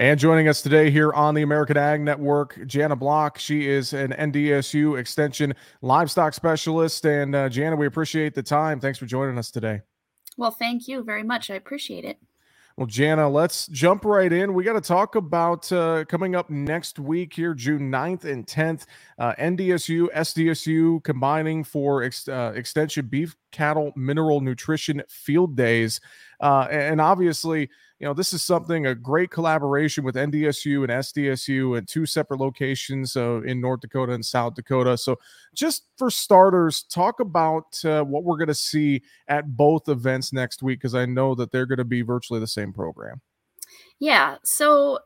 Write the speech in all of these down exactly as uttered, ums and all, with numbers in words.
And joining us today here on the American Ag Network, Janna Block. She is an N D S U Extension livestock specialist. And uh, Janna, we appreciate the time. Thanks for joining us today. Well, thank you very much. I appreciate it. Well, Janna, let's jump right in. We got to talk about uh, coming up next week here, June ninth and tenth, uh, N D S U, S D S U combining for ex- uh, Extension Beef Cattle Mineral Nutrition Field Days. Uh, and obviously, you know, this is something, a great collaboration with N D S U and S D S U and two separate locations uh, in North Dakota and South Dakota. So just for starters, talk about uh, what we're going to see at both events next week, because I know that they're going to be virtually the same program. Yeah, so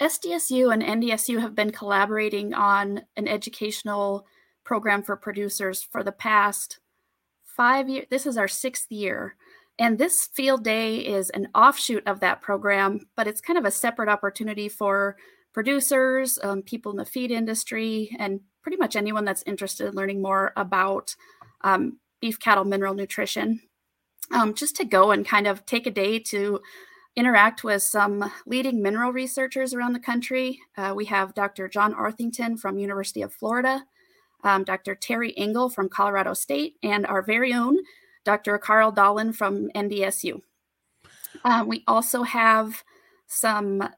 S D S U and N D S U have been collaborating on an educational program for producers for the past five years. This is our sixth year. And this field day is an offshoot of that program, but it's kind of a separate opportunity for producers, um, people in the feed industry, and pretty much anyone that's interested in learning more about um, beef cattle mineral nutrition, um, just to go and kind of take a day to interact with some leading mineral researchers around the country. Uh, we have Doctor John Arthington from University of Florida, um, Doctor Terry Engle from Colorado State, and our very own Doctor Carl Dahlin from N D S U. Um, we also have some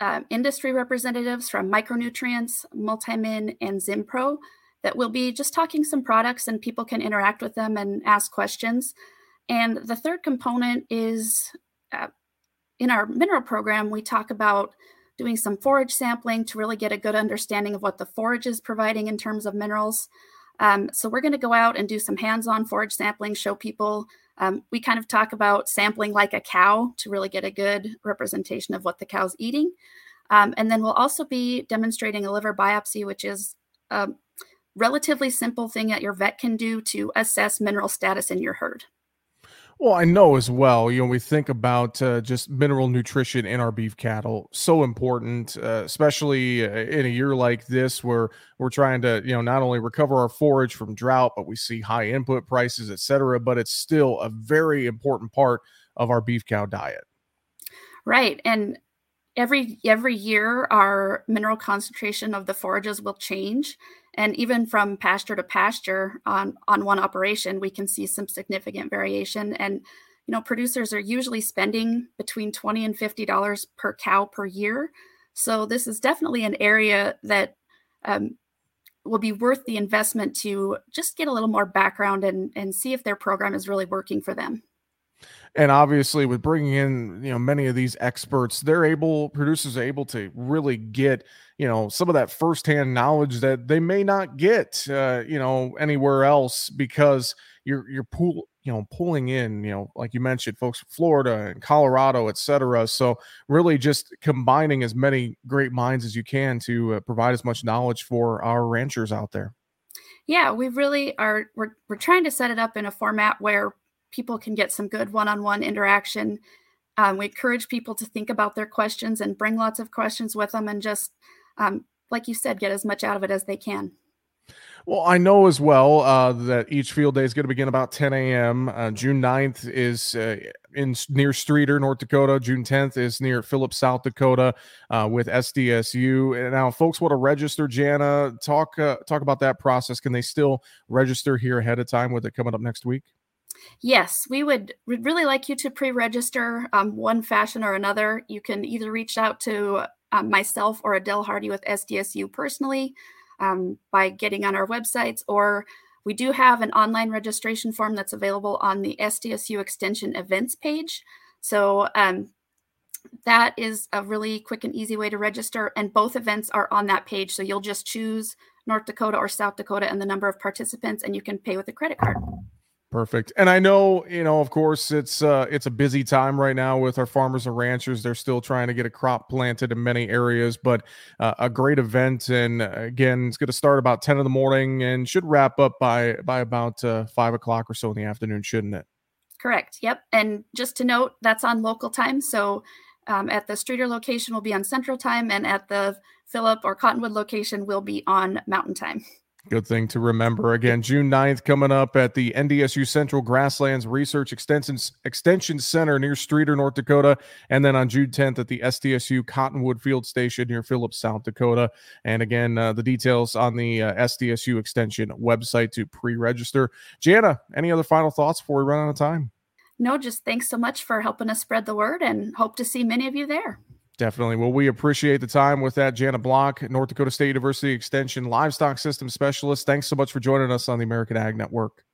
uh, industry representatives from Micronutrients, Multimin, and Zimpro that will be just talking some products, and people can interact with them and ask questions. And the third component is uh, in our mineral program, we talk about doing some forage sampling to really get a good understanding of what the forage is providing in terms of minerals. Um, so we're going to go out and do some hands-on forage sampling, show people. Um, we kind of talk about sampling like a cow to really get a good representation of what the cow's eating. Um, and then we'll also be demonstrating a liver biopsy, which is a relatively simple thing that your vet can do to assess mineral status in your herd. Well, I know as well, you know, we think about uh, just mineral nutrition in our beef cattle, so important, uh, especially in a year like this where we're trying to, you know, not only recover our forage from drought, but we see high input prices, et cetera, but it's still a very important part of our beef cow diet. Right. And every every year, our mineral concentration of the forages will change. And even from pasture to pasture on, on one operation, we can see some significant variation. And, you know, producers are usually spending between twenty dollars and fifty dollars per cow per year. So this is definitely an area that um, will be worth the investment to just get a little more background and, and see if their program is really working for them. And obviously with bringing in, you know, many of these experts, they're able, producers are able to really get, you know, some of that firsthand knowledge that they may not get, uh, you know, anywhere else, because you're, you're pool, you know, pulling in, you know, like you mentioned, folks from Florida and Colorado, et cetera. So really just combining as many great minds as you can to uh, provide as much knowledge for our ranchers out there. Yeah, we really are. We're, we're trying to set it up in a format where people can get some good one-on-one interaction. Um, we encourage people to think about their questions and bring lots of questions with them, and just, um, like you said, get as much out of it as they can. Well, I know as well uh, that each field day is going to begin about ten a.m. Uh, June ninth is uh, in near Streeter, North Dakota. June tenth is near Philip, South Dakota, uh, with S D S U. And now, folks want to register, Janna, talk uh, talk about that process. Can they still register here ahead of time with it coming up next week? Yes, we would we'd really like you to pre-register um, one fashion or another. You can either reach out to uh, myself or Adele Hardy with S D S U personally um, by getting on our websites, or we do have an online registration form that's available on the S D S U Extension events page. So um, that is a really quick and easy way to register, and both events are on that page. So you'll just choose North Dakota or South Dakota and the number of participants, and you can pay with a credit card. Perfect. And I know, you know, of course, it's uh, it's a busy time right now with our farmers and ranchers. They're still trying to get a crop planted in many areas, but uh, a great event. And again, it's going to start about ten in the morning and should wrap up by by about uh, five o'clock or so in the afternoon, shouldn't it? Correct. Yep. And just to note, that's on local time. So um, at the Streeter location, we'll be on Central Time, and at the Philip or Cottonwood location, we'll be on Mountain Time. Good thing to remember. Again, June ninth coming up at the N D S U Central Grasslands Research Extension Center near Streeter, North Dakota. And then on June tenth at the S D S U Cottonwood Field Station near Philip, South Dakota. And again, uh, the details on the uh, S D S U Extension website to pre-register. Janna, any other final thoughts before we run out of time? No, just thanks so much for helping us spread the word, and hope to see many of you there. Definitely. Well, we appreciate the time with that. Janna Block, North Dakota State University Extension Livestock System Specialist. Thanks so much for joining us on the American Ag Network.